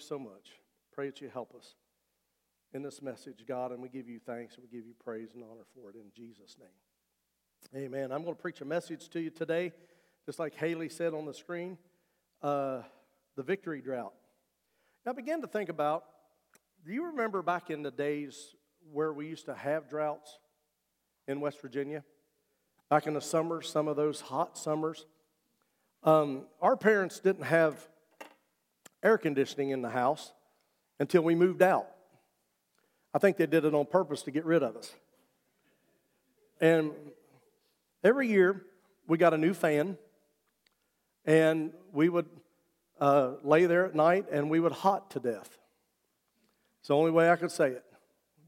you so much. Pray that you help us in this message, God, and we give you thanks and we give you praise and honor for it in Jesus' name. Amen. I'm going to preach a message to you today, just like Haley said on the screen, The Victory Drought. Now, I began to think about, do you remember back in the days where we used to have droughts in West Virginia? Back in the summer, some of those hot summers. Our parents didn't have air conditioning in the house until we moved out. I think they did it on purpose to get rid of us. And every year, we got a new fan, and we would lay there at night, and we would hot to death. It's the only way I could say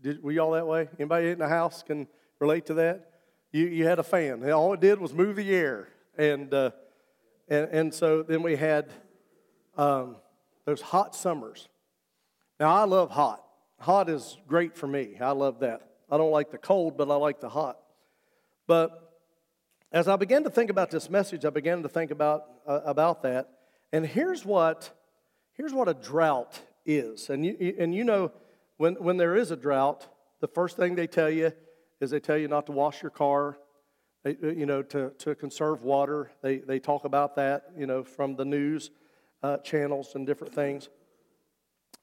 it. Were y'all that way? Anybody in the house can relate to that? You had a fan. And all it did was move the air. And so then we had those hot summers. Now, I love hot. Hot is great for me. I love that. I don't like the cold, but I like the hot. But as I began to think about this message, I began to think about that. And here's what a drought is. And you know, when there is a drought, the first thing they tell you is they tell you not to wash your car, to conserve water. They talk about that, from the news channels and different things.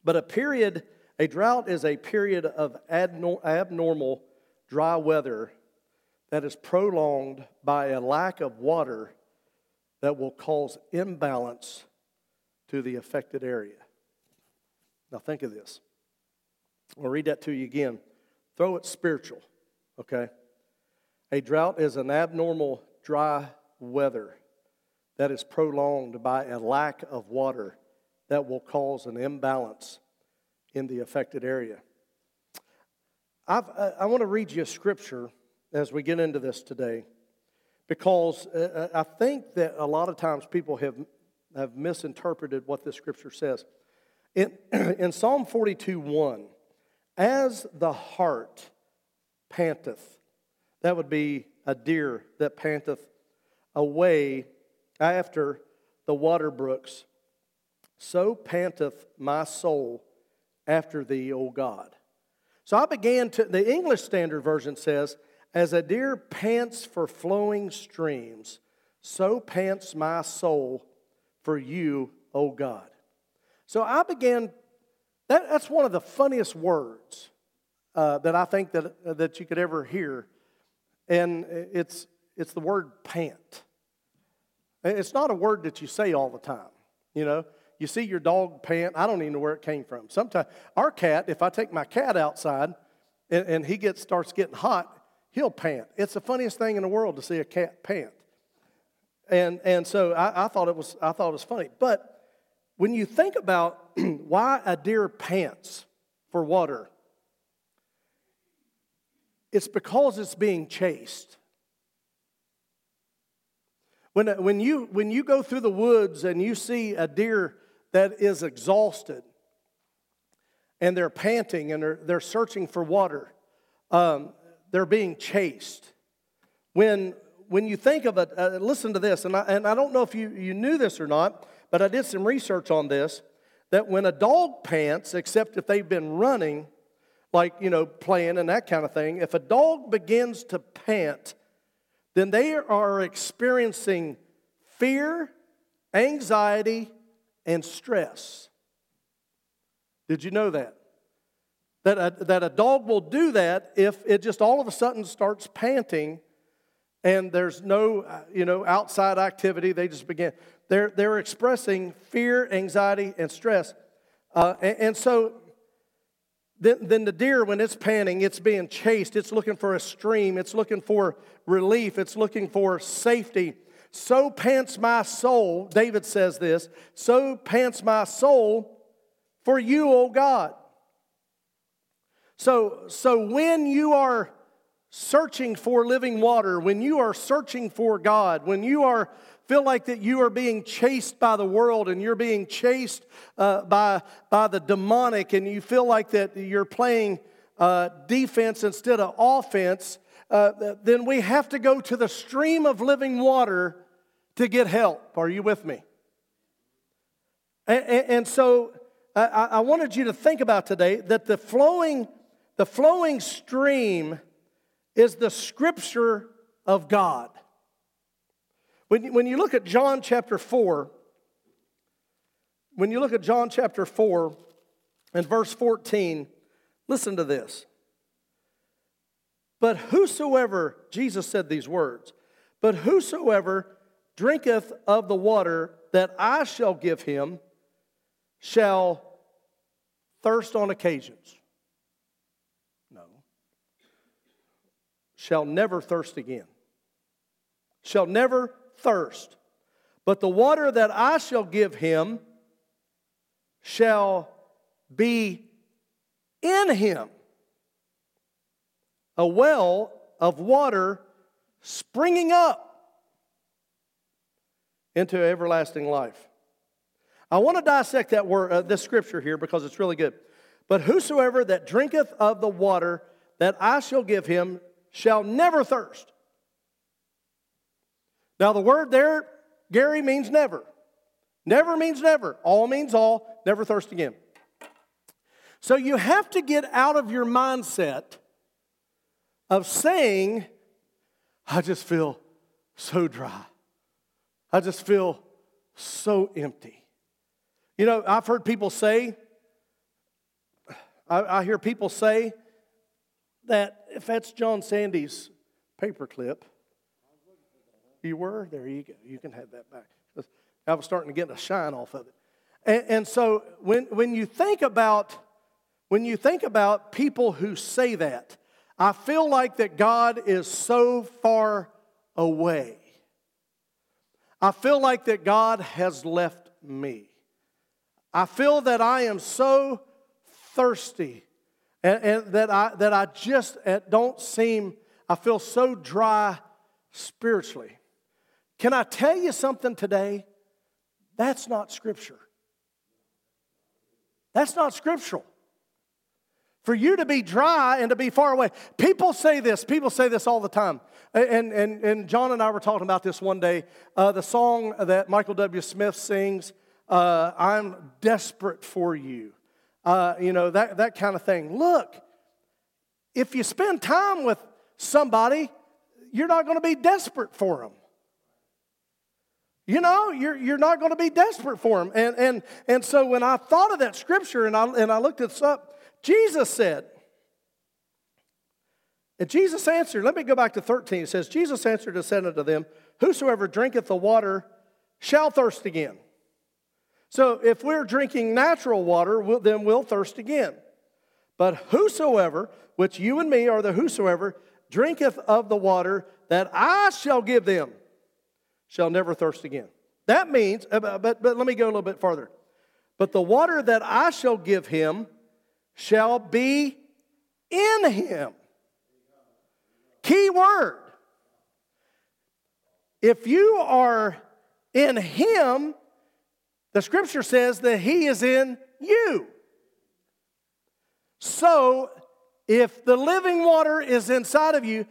But a drought is a period of abnormal dry weather that is prolonged by a lack of water that will cause imbalance to the affected area. Now think of this. I'll read that to you again. Throw it spiritual. Okay, a drought is an abnormal dry weather that is prolonged by a lack of water that will cause an imbalance in the affected area. I want to read you a scripture as we get into this today, because I think that a lot of times people have misinterpreted what this scripture says. In Psalm 42:1, as the hart panteth, that would be a deer that panteth away after the water brooks, so panteth my soul after thee, O God. So I began to, the English Standard Version says, as a deer pants for flowing streams, so pants my soul for you, O God. So I began, that's one of the funniest words that I think that you could ever hear, and it's the word pant. It's not a word that you say all the time. You see your dog pant. I don't even know where it came from. Sometimes our cat, if I take my cat outside and he starts getting hot, he'll pant. It's the funniest thing in the world to see a cat pant, and so I thought it was funny. But when you think about why a deer pants for water, it's because it's being chased. When you go through the woods and you see a deer that is exhausted and they're panting and they're searching for water, they're being chased. When you think of it, listen to this, and I don't know if you knew this or not, but I did some research on this, that when a dog pants, except if they've been running, like, playing and that kind of thing, if a dog begins to pant, then they are experiencing fear, anxiety, and stress. Did you know that? That a dog will do that if it just all of a sudden starts panting and there's no, outside activity. They just begin. They're expressing fear, anxiety, and stress. And so... Then the deer, when it's panting, it's being chased. It's looking for a stream. It's looking for relief. It's looking for safety. So pants my soul, David says this, so pants my soul for you, O God. So when you are searching for living water, when you are searching for God, when you are feel like that you are being chased by the world and you're being chased by the demonic, and you feel like that you're playing defense instead of offense, then we have to go to the stream of living water to get help. Are you with me? And so I wanted you to think about today that the flowing stream is the Scripture of God. When you look at John chapter 4, when you look at John chapter 4 and verse 14, listen to this. But whosoever, Jesus said these words, but whosoever drinketh of the water that I shall give him shall thirst on occasions. No. Shall never thirst again. Shall never thirst. But the water that I shall give him shall be in him a well of water springing up into everlasting life. I want to dissect that word, this scripture here, because it's really good. But whosoever that drinketh of the water that I shall give him shall never thirst. Now the word there, Gary, means never. Never means never. All means all. Never thirst again. So you have to get out of your mindset of saying, I just feel so dry. I just feel so empty. You know, I've heard people say, I hear people say that if that's John Sandy's paperclip, you were? There you go. You can have that back. I was starting to get a shine off of it. And so when you think about people who say that, I feel like that God is so far away. I feel like that God has left me. I feel that I am so thirsty and that I just don't seem, I feel so dry spiritually. Can I tell you something today? That's not Scripture. That's not scriptural. For you to be dry and to be far away. People say this all the time. And John and I were talking about this one day. The song that Michael W. Smith sings, I'm desperate for you. You know, that kind of thing. Look, if you spend time with somebody, you're not going to be desperate for them. You know, you're not going to be desperate for them. And so when I thought of that scripture and I looked this up, Jesus said, and Jesus answered, let me go back to 13. It says, Jesus answered and said unto them, whosoever drinketh the water shall thirst again. So if we're drinking natural water, then we'll thirst again. But whosoever, which you and me are the whosoever, drinketh of the water that I shall give them shall never thirst again. That means, but let me go a little bit farther. But the water that I shall give him shall be in him. Key word. If you are in him, the scripture says that he is in you. So, if the living water is inside of you,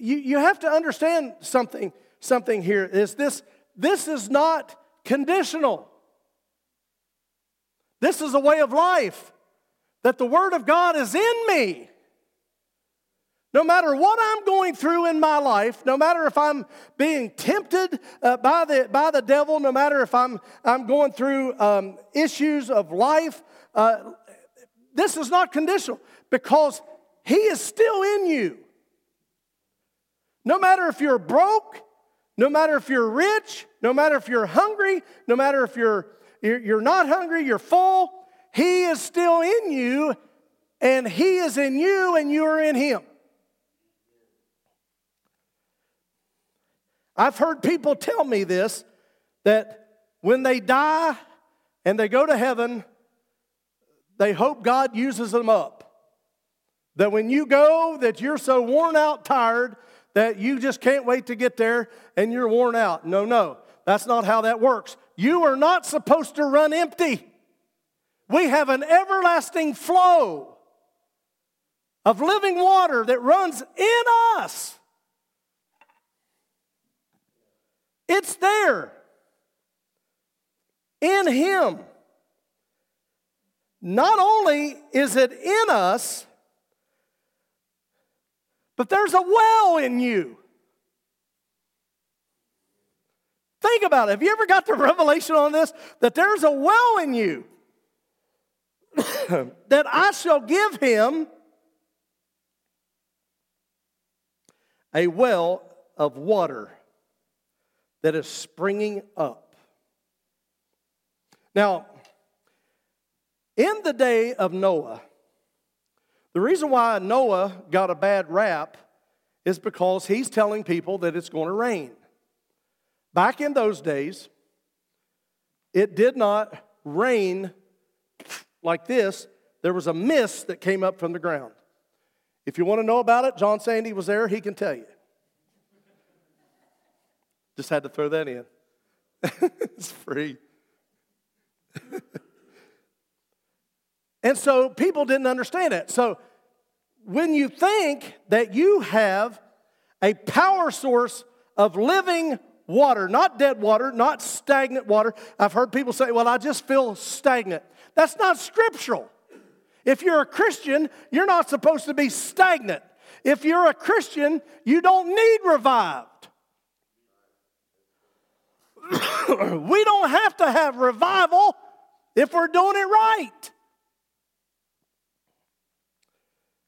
you have to understand something here. Is this is not conditional. This is a way of life. That the Word of God is in me. No matter what I'm going through in my life, no matter if I'm being tempted by the devil, no matter if I'm going through issues of life, this is not conditional because He is still in you. No matter if you're broke, no matter if you're rich, no matter if you're hungry, no matter if you're not hungry, you're full. He is still in you, and He is in you, and you are in Him. I've heard people tell me this, that when they die and they go to heaven, they hope God uses them up. That when you go, that you're so worn out, tired, that you just can't wait to get there, and you're worn out. No, that's not how that works. You are not supposed to run empty. We have an everlasting flow of living water that runs in us. It's there in Him. Not only is it in us, but there's a well in you. Think about it. Have you ever got the revelation on this? That there's a well in you that I shall give him a well of water that is springing up. Now, in the day of Noah, the reason why Noah got a bad rap is because he's telling people that it's going to rain. Back in those days, it did not rain like this. There was a mist that came up from the ground. If you want to know about it, John Sandy was there. He can tell you. Just had to throw that in. It's free. And so people didn't understand it. So when you think that you have a power source of living water, not dead water, not stagnant water. I've heard people say, well, I just feel stagnant. That's not scriptural. If you're a Christian, you're not supposed to be stagnant. If you're a Christian, you don't need revived. We don't have to have revival if we're doing it right.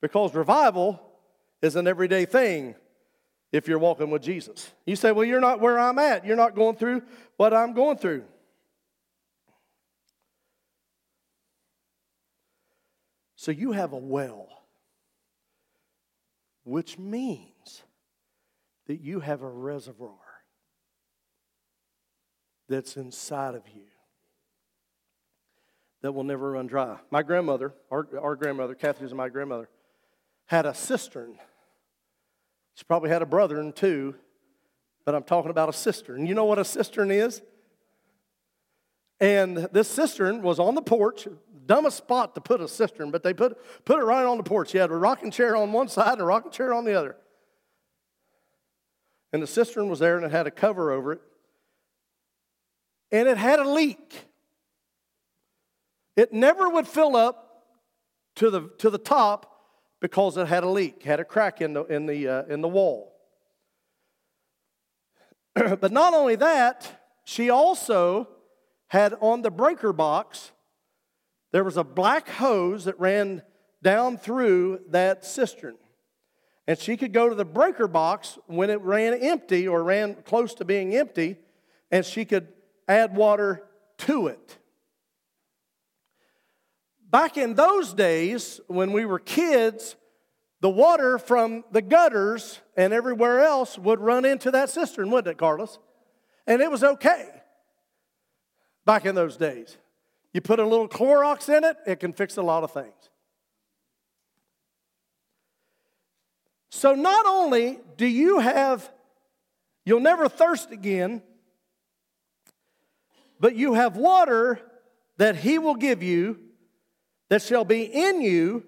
Because revival is an everyday thing if you're walking with Jesus. You say, well, you're not where I'm at. You're not going through what I'm going through. So you have a well, which means that you have a reservoir that's inside of you that will never run dry. My grandmother, our grandmother, Kathy's my grandmother, had a cistern. She probably had a brother too, but I'm talking about a cistern. You know what a cistern is? And this cistern was on the porch. Dumbest spot to put a cistern, but they put it right on the porch. She had a rocking chair on one side and a rocking chair on the other. And the cistern was there, and it had a cover over it. And it had a leak. It never would fill up to the top, because it had a leak, had a crack in the wall. But not only that, she also had on the breaker box, there was a black hose that ran down through that cistern. And she could go to the breaker box when it ran empty or ran close to being empty, and she could add water to it. Back in those days, when we were kids, the water from the gutters and everywhere else would run into that cistern, wouldn't it, Carlos? And it was okay back in those days. You put a little Clorox in it, it can fix a lot of things. So not only do you have, you'll never thirst again, but you have water that he will give you that shall be in you,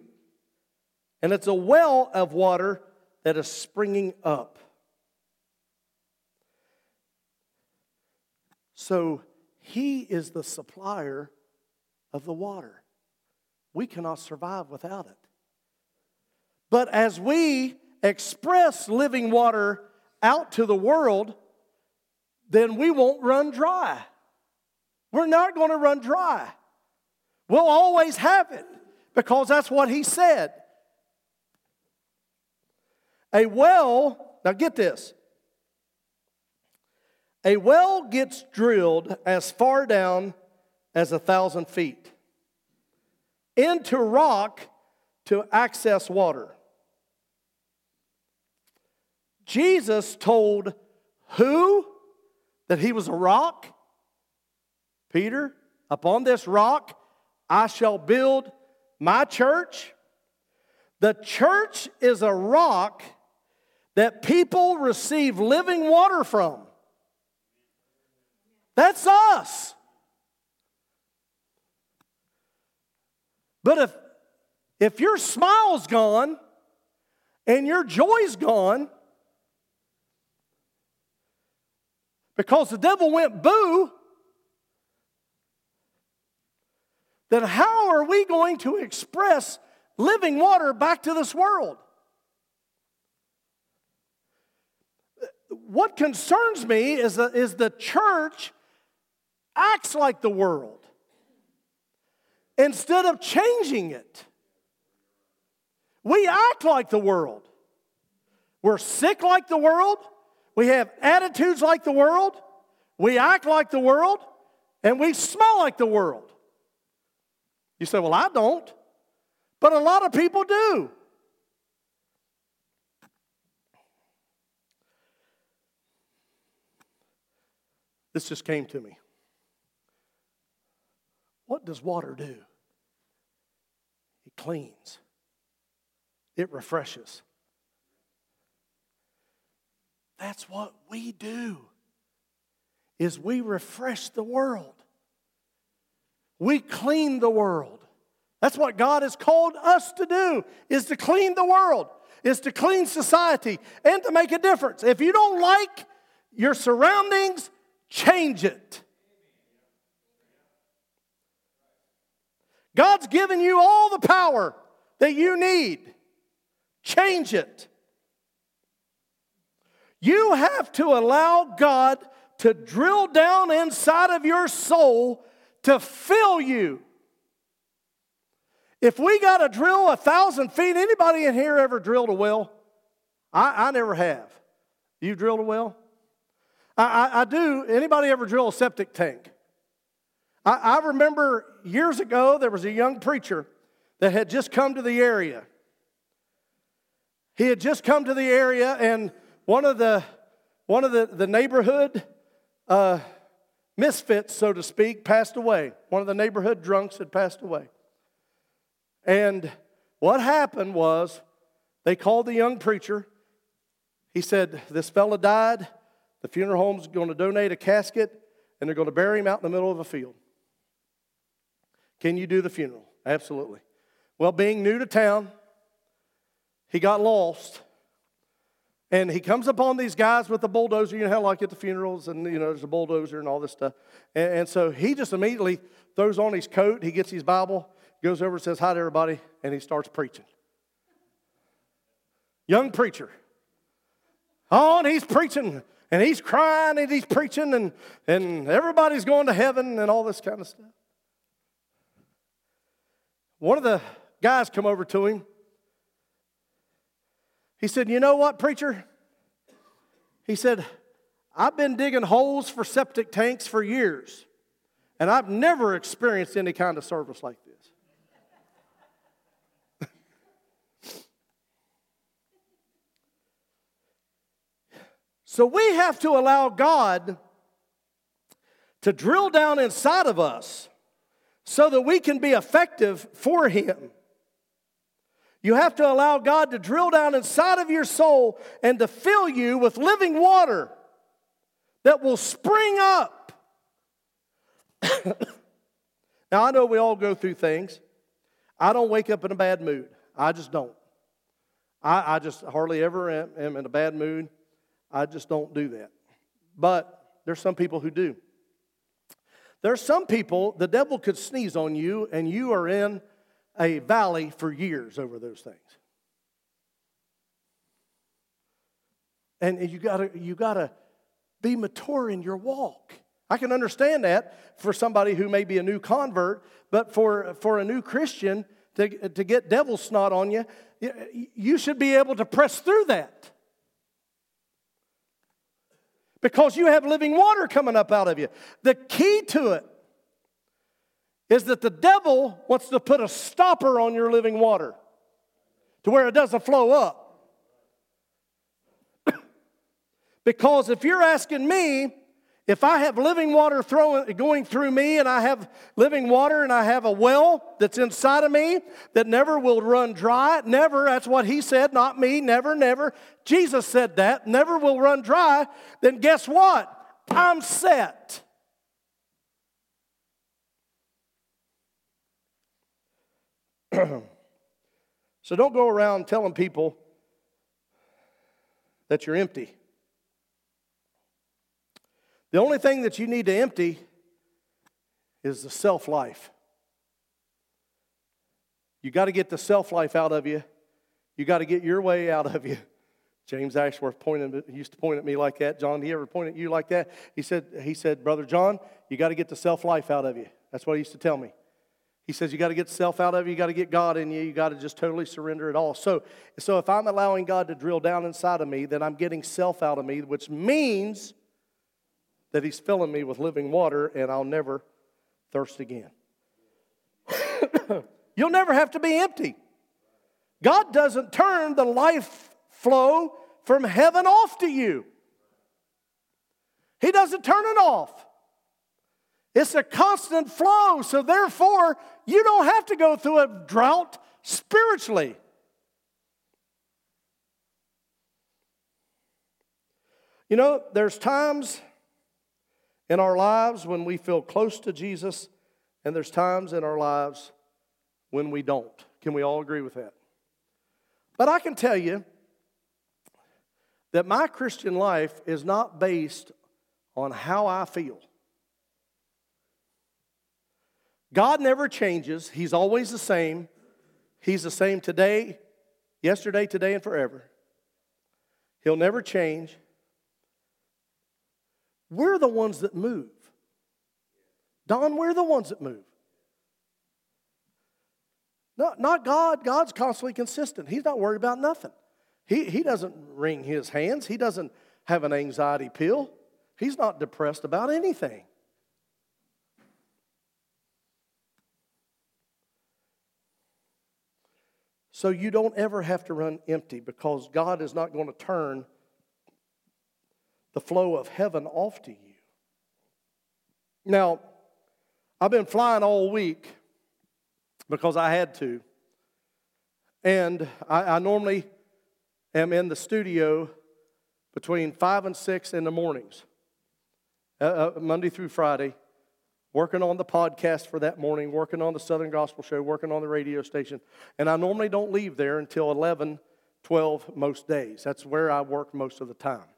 and it's a well of water that is springing up. So he is the supplier of the water. We cannot survive without it. But as we express living water out to the world, then we won't run dry. We're not going to run dry. We'll always have it, because that's what he said. A well, now get this. A well gets drilled as far down as 1,000 feet into rock to access water. Jesus told who that he was a rock? Peter, upon this rock I shall build my church. The church is a rock that people receive living water from. That's us. But if your smile's gone and your joy's gone because the devil went boo, then how are we going to express living water back to this world? What concerns me is the church acts like the world instead of changing it. We act like the world. We're sick like the world. We have attitudes like the world. We act like the world. And we smell like the world. You say, well, I don't. But a lot of people do. This just came to me. What does water do? It cleans. It refreshes. That's what we do, is we refresh the world. We clean the world. That's what God has called us to do, is to clean the world, is to clean society, and to make a difference. If you don't like your surroundings, change it. God's given you all the power that you need. Change it. You have to allow God to drill down inside of your soul to fill you. If we got to drill 1,000 feet, anybody in here ever drilled a well? I never have. You drilled a well? I do. Anybody ever drill a septic tank? I remember years ago there was a young preacher that had just come to the area. He had just come to the area, and one of the neighborhood misfits, so to speak, passed away. One of the neighborhood drunks had passed away. And what happened was they called the young preacher. He said, this fella died. The funeral home's going to donate a casket, and they're going to bury him out in the middle of a field. Can you do the funeral? Absolutely. Well, being new to town, he got lost. And he comes upon these guys with the bulldozer. You know how like at the funerals, and you know there's a bulldozer and all this stuff. And so he just immediately throws on his coat. He gets his Bible, goes over and says hi to everybody, and he starts preaching. Young preacher. Oh, and he's preaching, and he's crying, and he's preaching, and everybody's going to heaven and all this kind of stuff. One of the guys come over to him. He said, you know what, preacher? He said, I've been digging holes for septic tanks for years, and I've never experienced any kind of service like this. So we have to allow God to drill down inside of us so that we can be effective for Him. You have to allow God to drill down inside of your soul and to fill you with living water that will spring up. Now, I know we all go through things. I don't wake up in a bad mood. I just don't. I just hardly ever am in a bad mood. I just don't do that. But there's some people who do. There's some people, the devil could sneeze on you, and you are in a valley for years over those things. And you gotta be mature in your walk. I can understand that for somebody who may be a new convert, but for a new Christian to get devil snot on you, you should be able to press through that. Because you have living water coming up out of you. The key to it is that the devil wants to put a stopper on your living water to where it doesn't flow up. Because if you're asking me, if I have living water going through me, and I have living water, and I have a well that's inside of me that never will run dry, never, that's what he said, not me, never. Jesus said that, never will run dry, then guess what? I'm set. So don't go around telling people that you're empty. The only thing that you need to empty is the self-life. You got to get the self-life out of you. You got to get your way out of you. James Ashworth used to point at me like that. John, did he ever point at you like that? He said, Brother John, you got to get the self-life out of you. That's what he used to tell me. He says, you got to get self out of you. You got to get God in you. You got to just totally surrender it all. So if I'm allowing God to drill down inside of me, then I'm getting self out of me, which means that he's filling me with living water and I'll never thirst again. You'll never have to be empty. God doesn't turn the life flow from heaven off to you. He doesn't turn it off. It's a constant flow, so therefore, you don't have to go through a drought spiritually. You know, there's times in our lives when we feel close to Jesus, and there's times in our lives when we don't. Can we all agree with that? But I can tell you that my Christian life is not based on how I feel. God never changes. He's always the same. He's the same today, yesterday, today, and forever. He'll never change. We're the ones that move. Don, we're the ones that move. Not God. God's constantly consistent. He's not worried about nothing. He doesn't wring his hands. He doesn't have an anxiety pill. He's not depressed about anything. So you don't ever have to run empty, because God is not going to turn the flow of heaven off to you. Now, I've been flying all week because I had to. And I normally am in the studio between 5 and 6 in the mornings, Monday through Friday, working on the podcast for that morning, working on the Southern Gospel Show, working on the radio station. And I normally don't leave there until 11, 12 most days. That's where I work most of the time.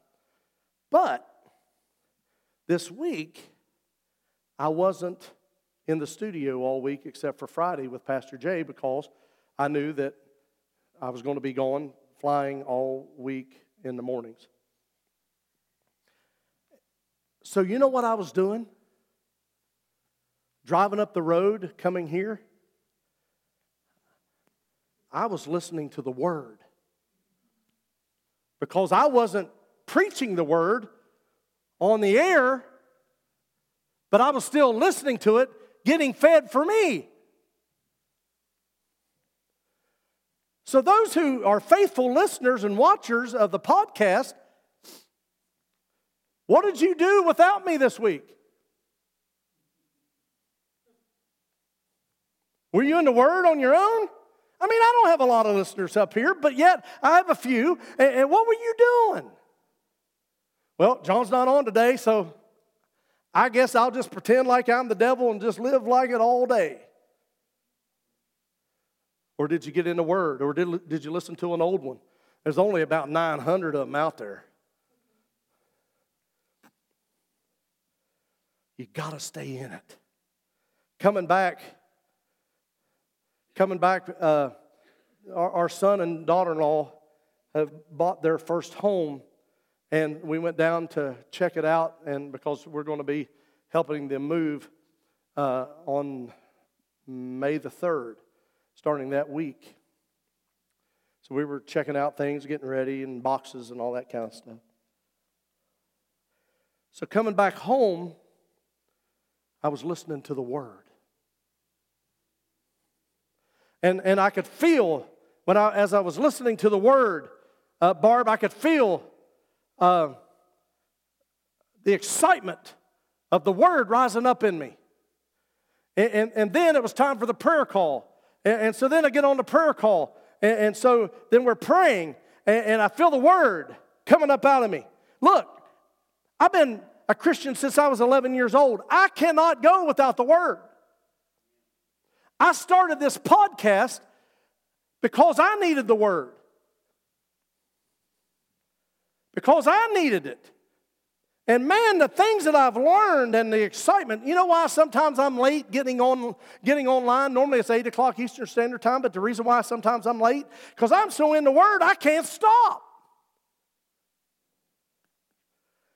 But this week, I wasn't in the studio all week except for Friday with Pastor Jay, because I knew that I was going to be gone flying all week in the mornings. So you know what I was doing? Driving up the road, coming here, I was listening to the Word. Because I wasn't preaching the Word on the air, but I was still listening to it, getting fed for me. So those who are faithful listeners and watchers of the podcast, what did you do without me this week? Were you in the Word on your own? I mean, I don't have a lot of listeners up here, but yet I have a few. And what were you doing? Well, John's not on today, so I guess I'll just pretend like I'm the devil and just live like it all day. Or did you get in the Word? Or did you listen to an old one? There's only about 900 of them out there. You got to stay in it. Coming back, our son and daughter-in-law have bought their first home, and we went down to check it out, and because we're going to be helping them move on May the 3rd, starting that week. So we were checking out things, getting ready, and boxes and all that kind of stuff. So coming back home, I was listening to the Word. And I could feel, as I was listening to the Word, Barb, I could feel the excitement of the Word rising up in me. And then it was time for the prayer call. And so then I get on the prayer call. And so then we're praying, and I feel the Word coming up out of me. Look, I've been a Christian since I was 11 years old. I cannot go without the Word. I started this podcast because I needed the Word. Because I needed it. And man, the things that I've learned and the excitement, you know why sometimes I'm late getting online? Normally it's 8 o'clock Eastern Standard Time, but the reason why sometimes I'm late, because I'm so in the Word, I can't stop.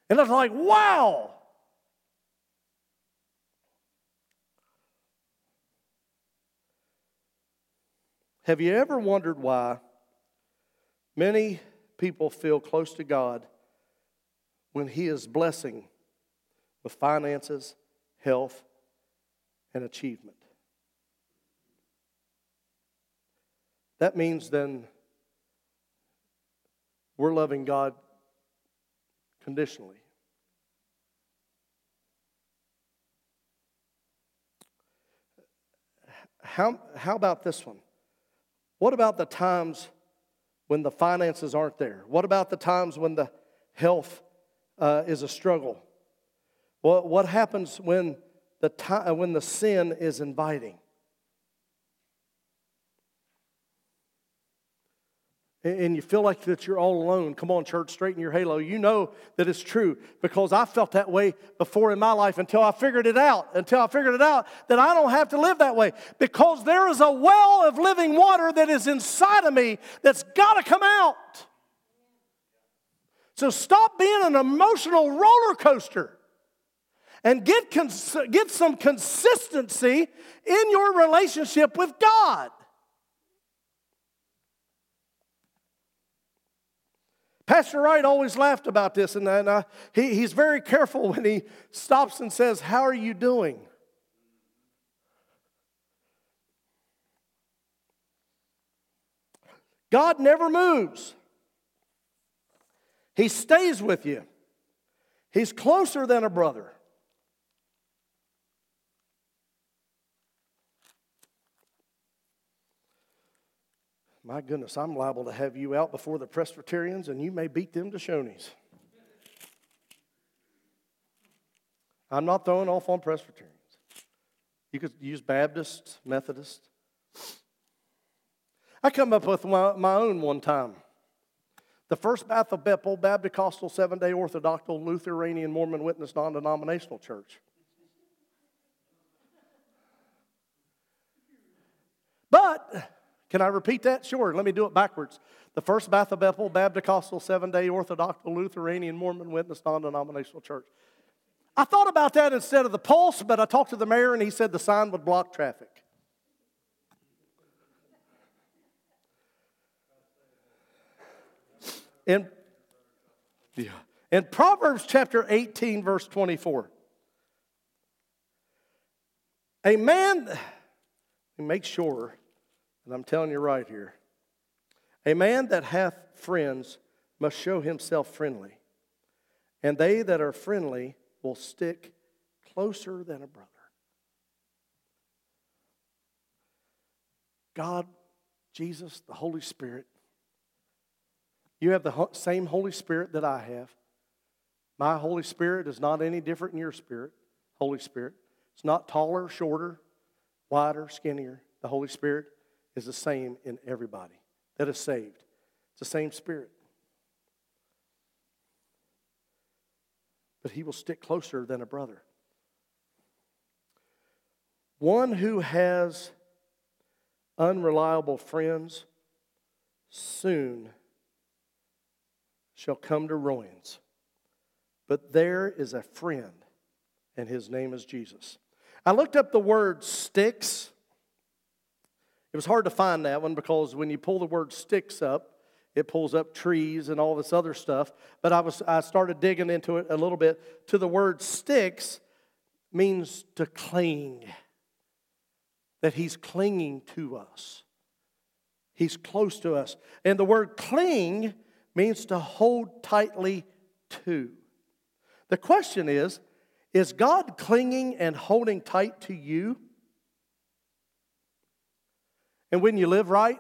And it's like, wow. Have you ever wondered why many people feel close to God when He is blessing with finances, health, and achievement? That means then we're loving God conditionally. How about this one? What about the times when the finances aren't there? What about the times when the health is a struggle? Well, what happens when the sin is inviting? And you feel like that you're all alone. Come on, church, straighten your halo. You know that it's true because I felt that way before in my life until I figured it out that I don't have to live that way, because there is a well of living water that is inside of me that's got to come out. So stop being an emotional roller coaster and get some consistency in your relationship with God. Pastor Wright always laughed about this, and he's very careful when he stops and says, "How are you doing?" God never moves. He stays with you. He's closer than a brother. My goodness, I'm liable to have you out before the Presbyterians, and you may beat them to Shoney's. I'm not throwing off on Presbyterians. You could use Baptists, Methodists. I come up with my own one time. The First Bath of Bethel, Bapticostal, Seventh-day Orthodoxal, Lutheranian, Mormon Witness, non-denominational church. But, can I repeat that? Sure, let me do it backwards. The First Bath of Bethel, Bapticostal, Seventh-day Orthodoxal, Lutheranian, Mormon Witness, non-denominational church. I thought about that instead of the Pulse, but I talked to the mayor and he said the sign would block traffic. In Proverbs chapter 18, verse 24, a man, make sure, and I'm telling you right here, a man that hath friends must show himself friendly, and they that are friendly will stick closer than a brother. God, Jesus, the Holy Spirit, you have the same Holy Spirit that I have. My Holy Spirit is not any different than your spirit, Holy Spirit. It's not taller, shorter, wider, skinnier. The Holy Spirit is the same in everybody that is saved. It's the same Spirit. But He will stick closer than a brother. One who has unreliable friends soon shall come to ruins. But there is a friend, and his name is Jesus. I looked up the word sticks. It was hard to find that one because when you pull the word sticks up, it pulls up trees and all this other stuff. But I started digging into it a little bit. To the word sticks means to cling. That He's clinging to us. He's close to us. And the word cling means to hold tightly to. The question is God clinging and holding tight to you? And when you live right,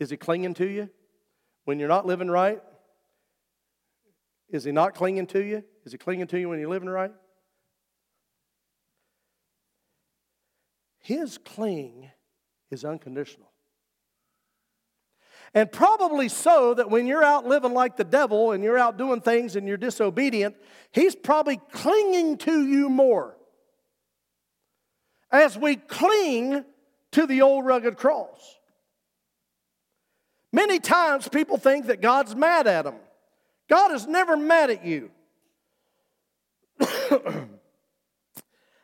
is He clinging to you? When you're not living right, is He not clinging to you? Is He clinging to you when you're living right? His cling is unconditional. And probably so that when you're out living like the devil and you're out doing things and you're disobedient, he's probably clinging to you more. As we cling to the old rugged cross. Many times people think that God's mad at them. God is never mad at you.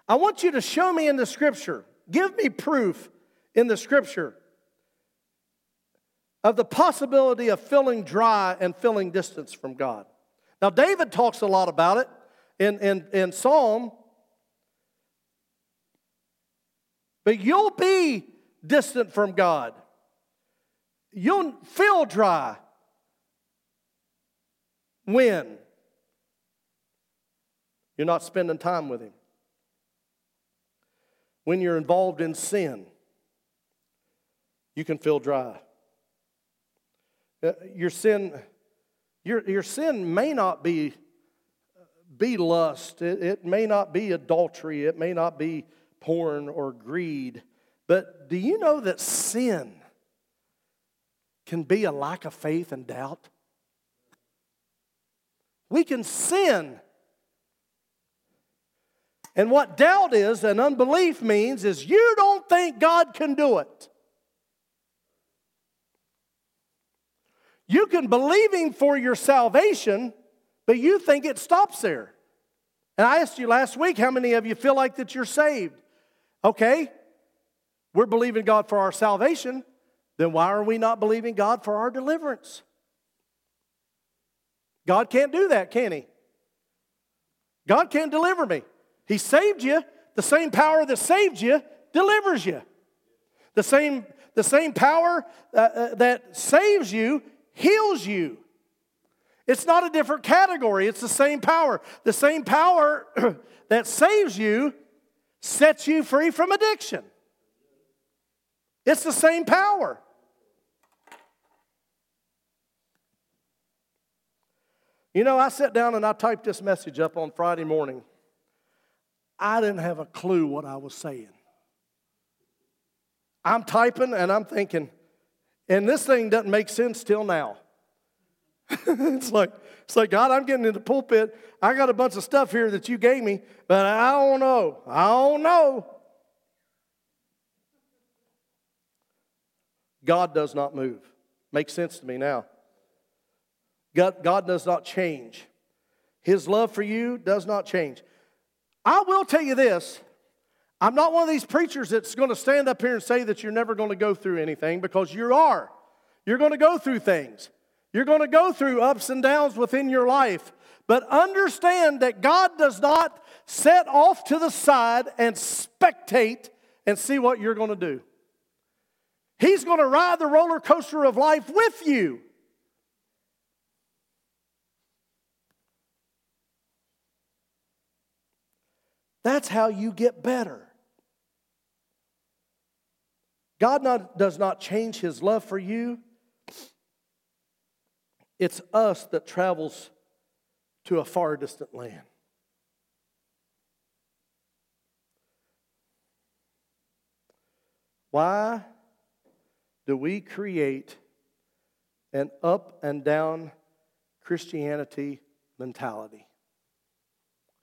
I want you to show me in the Scripture. Give me proof in the Scripture of the possibility of feeling dry and feeling distance from God. Now, David talks a lot about it in Psalm. But you'll be distant from God. You'll feel dry. When? You're not spending time with Him. When you're involved in sin, you can feel dry. Your sin may not be lust. It may not be adultery. It may not be porn or greed. But do you know that sin can be a lack of faith and doubt? We can sin. And what doubt is and unbelief means is you don't think God can do it. You can believe Him for your salvation, but you think it stops there. And I asked you last week, how many of you feel like that you're saved? Okay, we're believing God for our salvation, then why are we not believing God for our deliverance? God can't do that, can He? God can't deliver me. He saved you. The same power that saved you delivers you. The same power that saves you heals you. It's not a different category. It's the same power. The same power that saves you sets you free from addiction. It's the same power. You know, I sat down and I typed this message up on Friday morning. I didn't have a clue what I was saying. I'm typing and I'm thinking, and this thing doesn't make sense till now. It's like, God, I'm getting in the pulpit. I got a bunch of stuff here that you gave me, but I don't know. God does not move. Makes sense to me now. God does not change. His love for you does not change. I will tell you this. I'm not one of these preachers that's going to stand up here and say that you're never going to go through anything, because you are. You're going to go through things. You're going to go through ups and downs within your life. But understand that God does not set off to the side and spectate and see what you're going to do. He's going to ride the roller coaster of life with you. That's how you get better. God does not change His love for you. It's us that travels to a far distant land. Why do we create an up and down Christianity mentality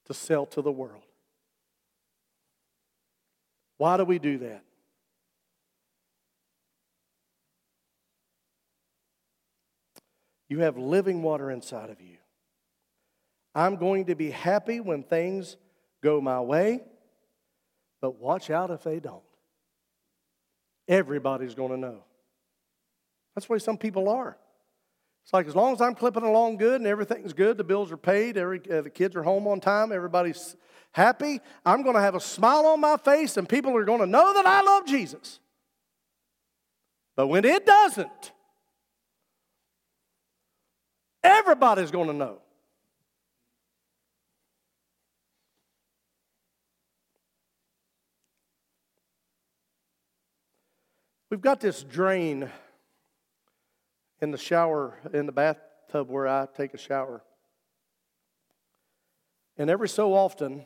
to sell to the world? Why do we do that? You have living water inside of you. I'm going to be happy when things go my way, but watch out if they don't. Everybody's going to know. That's the way some people are. It's like, as long as I'm clipping along good and everything's good, the bills are paid, the kids are home on time, everybody's happy, I'm going to have a smile on my face and people are going to know that I love Jesus. But when it doesn't, everybody's going to know. We've got this drain in the shower, in the bathtub where I take a shower. And every so often,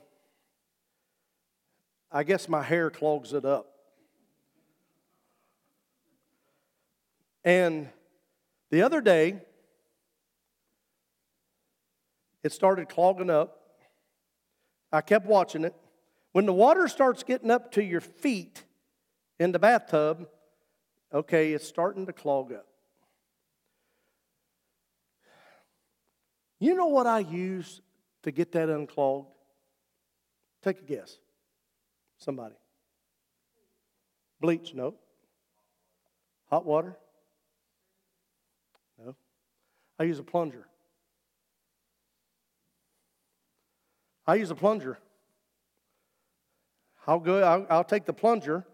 I guess my hair clogs it up. And The other day, it started clogging up. I kept watching it. When the water starts getting up to your feet in the bathtub, okay, it's starting to clog up. You know what I use to get that unclogged? Take a guess. Somebody. Bleach, no. Hot water? No. I use a plunger. I'll go. I'll take the plunger,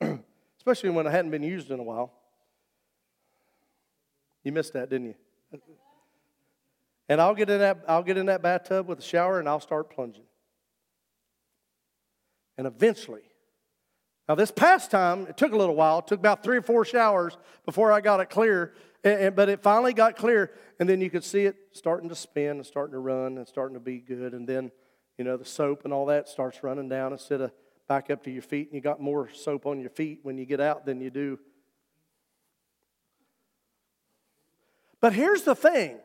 especially when it hadn't been used in a while. You missed that, didn't you? And I'll get in that bathtub with a shower, and I'll start plunging. And eventually, now this past time, it took a little while. It took about 3 or 4 showers before I got it clear. But it finally got clear, and then you could see it starting to spin and starting to run and starting to be good. And then, you know, the soap and all that starts running down instead of back up to your feet. And you got more soap on your feet when you get out than you do. But here's the thing.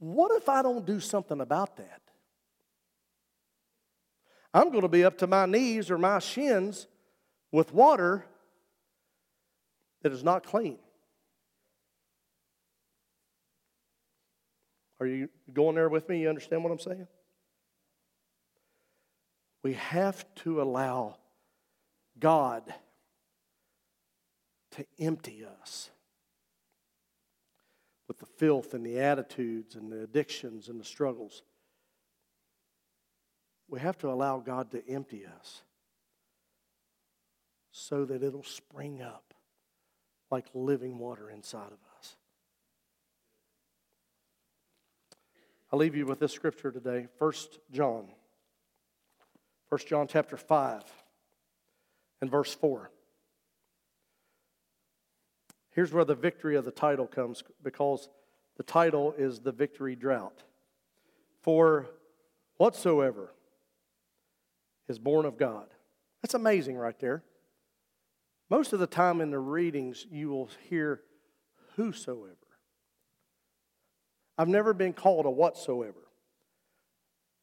What if I don't do something about that? I'm going to be up to my knees or my shins with water that is not clean. Are you going there with me? You understand what I'm saying? We have to allow God to empty us with the filth and the attitudes and the addictions and the struggles. We have to allow God to empty us so that it'll spring up like living water inside of us. I'll leave you with this scripture today, 1 John chapter 5 and verse 4. Here's where the victory of the title comes, because the title is The Victory Drought. For whatsoever is born of God. That's amazing right there. Most of the time in the readings, you will hear whosoever. I've never been called a whatsoever.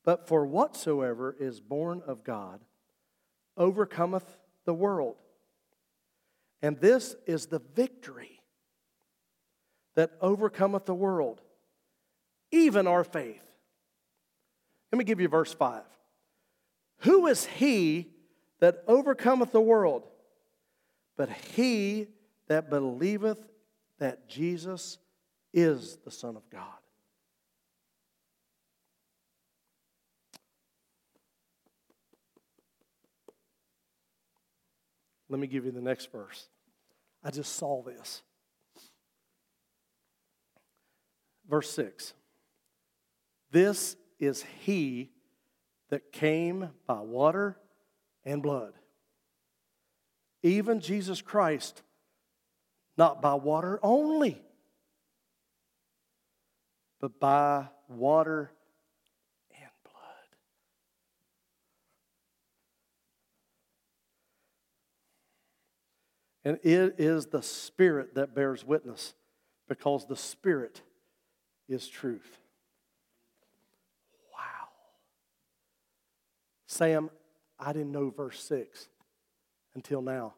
But for whatsoever is born of God overcometh the world. And this is the victory that overcometh the world, even our faith. Let me give you verse 5. Who is he that overcometh the world? But he that believeth that Jesus is the Son of God. Let me give you the next verse. I just saw this. Verse 6. This is he that came by water and blood. Even Jesus Christ, not by water only, but by water and blood. And it is the Spirit that bears witness, because the Spirit is truth. Wow. Sam, I didn't know verse 6. Until now.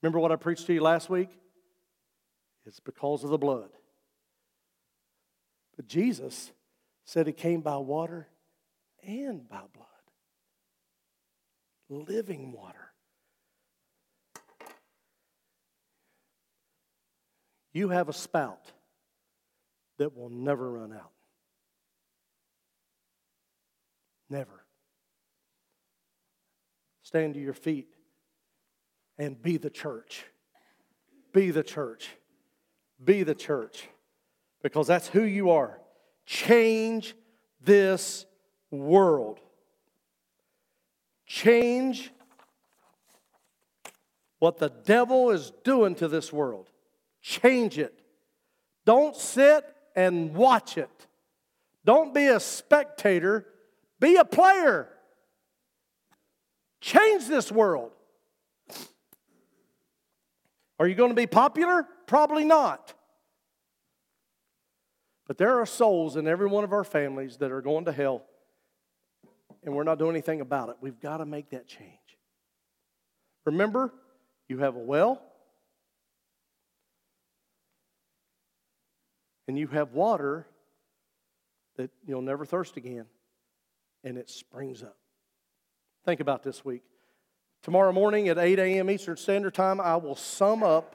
Remember what I preached to you last week? It's because of the blood. But Jesus said he came by water and by blood. Living water. You have a spout that will never run out. Never. Stand to your feet and be the church. Be the church. Be the church. Because that's who you are. Change this world. Change what the devil is doing to this world. Change it. Don't sit and watch it. Don't be a spectator. Be a player. Change this world. Are you going to be popular? Probably not. But there are souls in every one of our families that are going to hell, and we're not doing anything about it. We've got to make that change. Remember, you have a well, and you have water that you'll never thirst again, and it springs up. Think about this week. Tomorrow morning at 8 a.m. Eastern Standard Time, I will sum up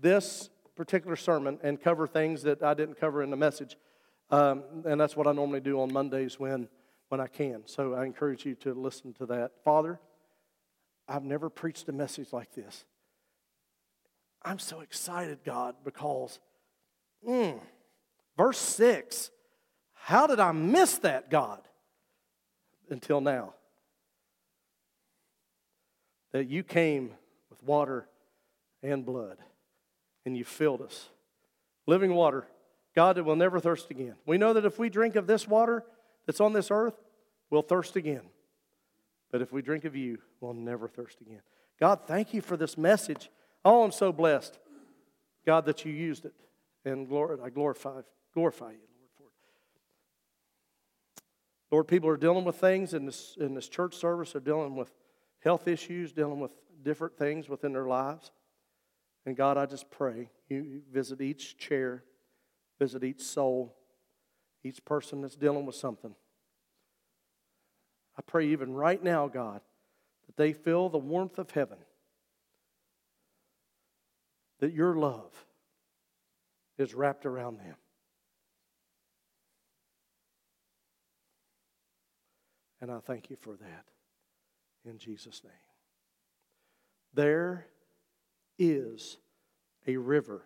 this particular sermon and cover things that I didn't cover in the message. And that's what I normally do on Mondays when I can. So I encourage you to listen to that. Father, I've never preached a message like this. I'm so excited, God, because verse 6, how did I miss that, God, until now? That you came with water and blood, and you filled us. Living water, God, that will never thirst again. We know that if we drink of this water that's on this earth, we'll thirst again. But if we drink of you, we'll never thirst again. God, thank you for this message. Oh, I'm so blessed, God, that you used it. And I glorify you, Lord, for it. Lord, people are dealing with things in this church service. They're dealing with health issues, dealing with different things within their lives. And God, I just pray you visit each chair, visit each soul, each person that's dealing with something. I pray even right now, God, that they feel the warmth of heaven, that your love is wrapped around them. And I thank you for that. In Jesus' name. There is a river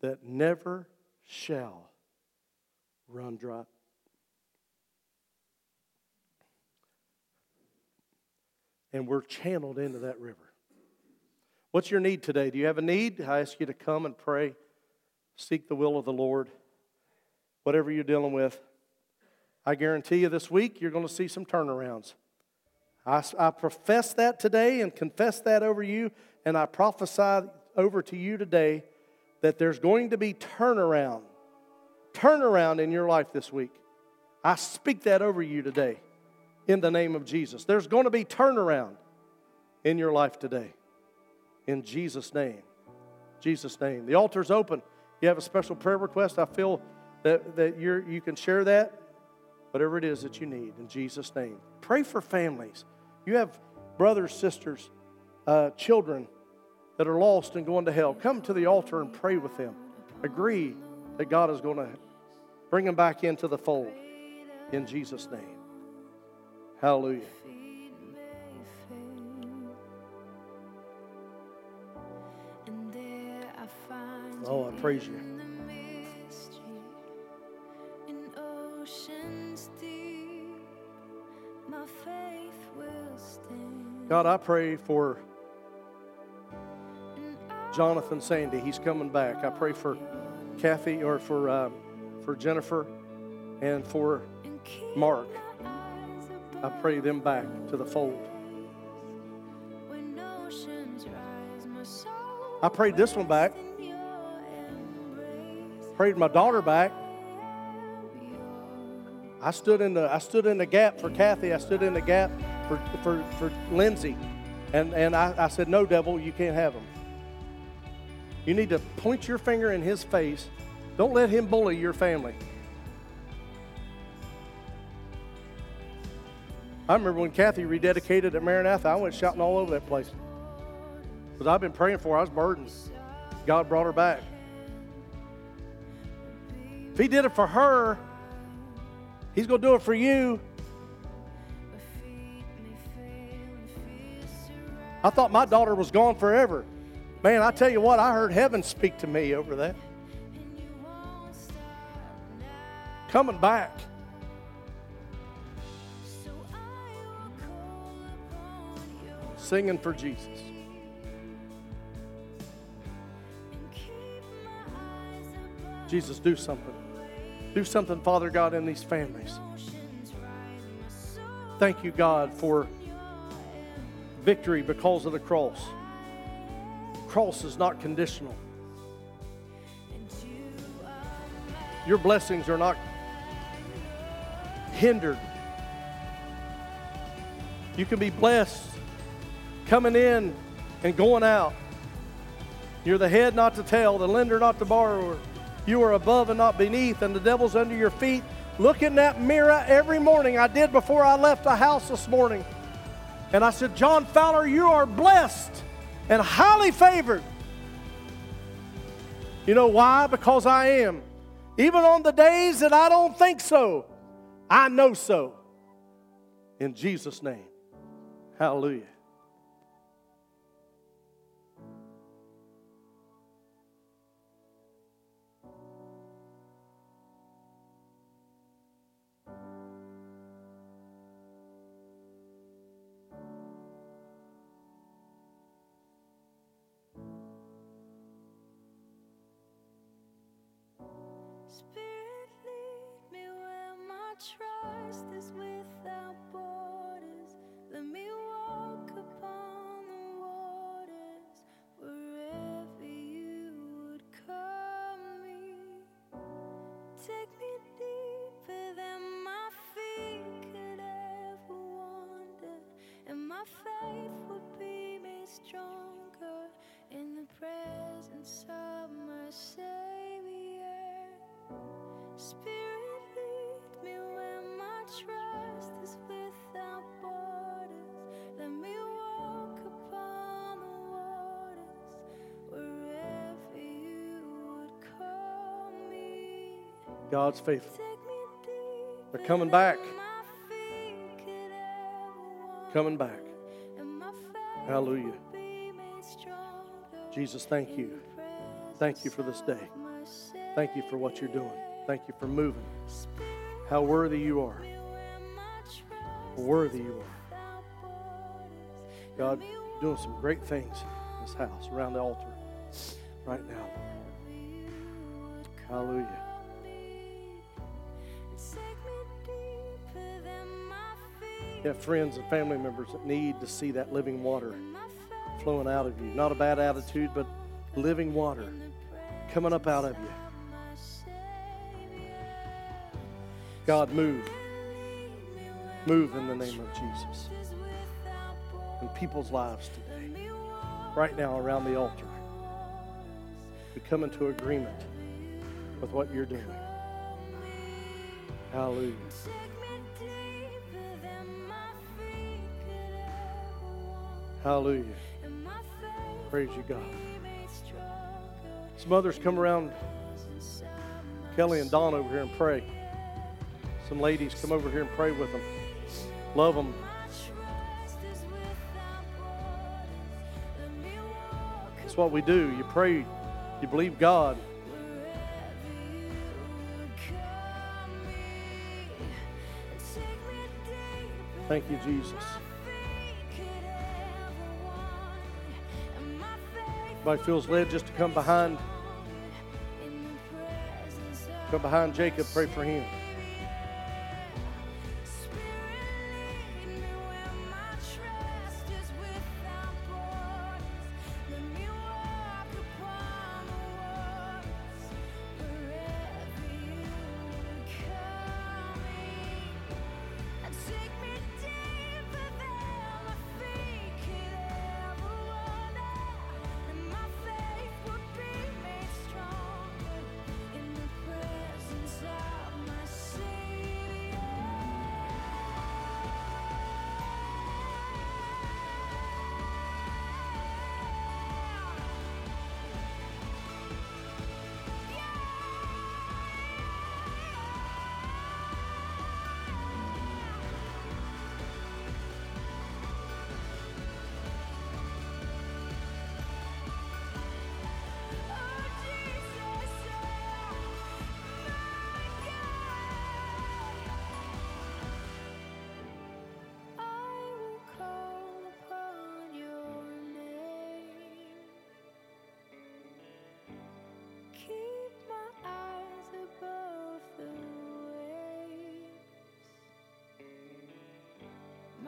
that never shall run dry. And we're channeled into that river. What's your need today? Do you have a need? I ask you to come and pray. Seek the will of the Lord. Whatever you're dealing with. I guarantee you this week you're going to see some turnarounds. I profess that today and confess that over you, and I prophesy over to you today that there's going to be turnaround in your life this week. I speak that over you today in the name of Jesus. There's going to be turnaround in your life today in Jesus' name. Jesus' name. The altar's open. You have a special prayer request. I feel that you can share that. Whatever it is that you need, in Jesus' name. Pray for families. You have brothers, sisters, children that are lost and going to hell. Come to the altar and pray with them. Agree that God is going to bring them back into the fold, in Jesus' name. Hallelujah. Oh, I praise you. God, I pray for Jonathan Sandy. He's coming back. I pray for Kathy or for Jennifer and for Mark. I pray them back to the fold. I prayed this one back. Prayed my daughter back. I stood in the gap for Kathy. I stood in the gap for Lindsay. And I said, no, devil, you can't have him. You need to point your finger in his face. Don't let him bully your family. I remember when Kathy rededicated at Maranatha, I went shouting all over that place. Because I've been praying for her. I was burdened. God brought her back. If he did it for her, he's going to do it for you. I thought my daughter was gone forever. Man, I tell you what, I heard heaven speak to me over that. Coming back. Singing for Jesus. Jesus, do something. Do something, Father God, in these families. Thank you, God, for victory because of the cross. Cross is not conditional. Your blessings are not hindered. You can be blessed coming in and going out. You're the head, not the tail, the lender, not the borrower. You are above and not beneath, and the devil's under your feet. Look in that mirror every morning. I did before I left the house this morning. And I said, John Fowler, you are blessed and highly favored. You know why? Because I am. Even on the days that I don't think so, I know so. In Jesus' name. Hallelujah. Trust is without borders. Let me walk upon the waters wherever you would call me. Take me deeper than my feet could ever wander, and my faith will be made stronger in the presence of my Savior. Trust is without borders. Let me walk upon the waters wherever you would call me. God's faithful. They're coming back. Coming back. Hallelujah. Jesus, thank you. Thank you for this day. Thank you for what you're doing. Thank you for moving. How worthy you are. Worthy you are. God, doing some great things in this house, around the altar, right now. Hallelujah. You have friends and family members that need to see that living water flowing out of you. Not a bad attitude, but living water coming up out of you. God, move. Move in the name of Jesus in people's lives today, right now around the altar. We come into agreement with what you're doing. Hallelujah. Hallelujah. Praise you, God. Some others come around, Kelly and Don over here, and pray. Some ladies come over here and pray with them. Love them. That's what we do. You pray. You believe God. Thank you, Jesus. Everybody feels led just to come behind. Come behind Jacob. Pray for him.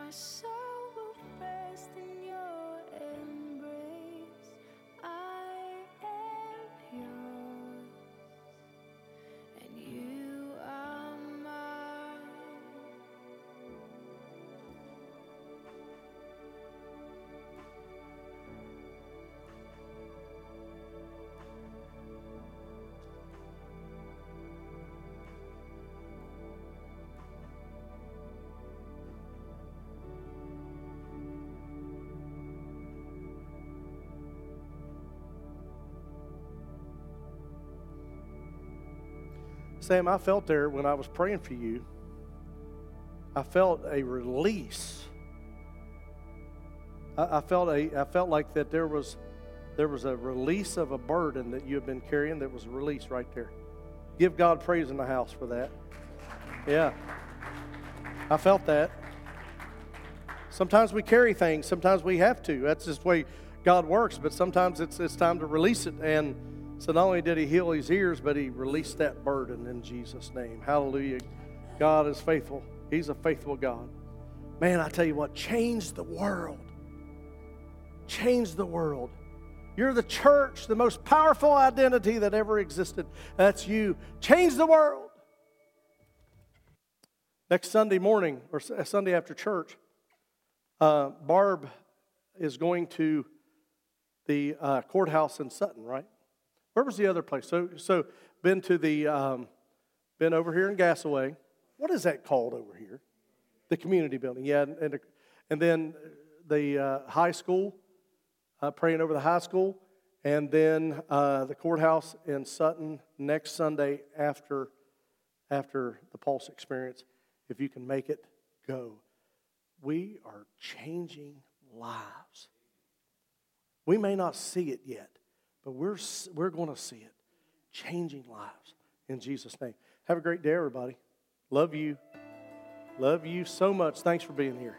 My soul will rest in your embrace. I am yours, and you are Sam, I felt there when I was praying for you, I felt a release. I felt like that there was a release of a burden that you had been carrying that was released right there. Give God praise in the house for that. Yeah. I felt that. Sometimes we carry things, sometimes we have to. That's just the way God works, but sometimes it's time to release it. And so not only did he heal his ears, but he released that burden in Jesus' name. Hallelujah. God is faithful. He's a faithful God. Man, I tell you what, change the world. Change the world. You're the church, the most powerful identity that ever existed. That's you. Change the world. Next Sunday morning, or Sunday after church, Barb is going to the courthouse in Sutton, right? Where was the other place? So been to the, been over here in Gassaway. What is that called over here? The community building, yeah. And then the high school, praying over the high school. And then the courthouse in Sutton next Sunday after the Pulse Experience. If you can make it, go. We are changing lives. We may not see it yet, but we're going to see it, changing lives in Jesus' name. Have a great day, everybody. Love you so much. Thanks for being here.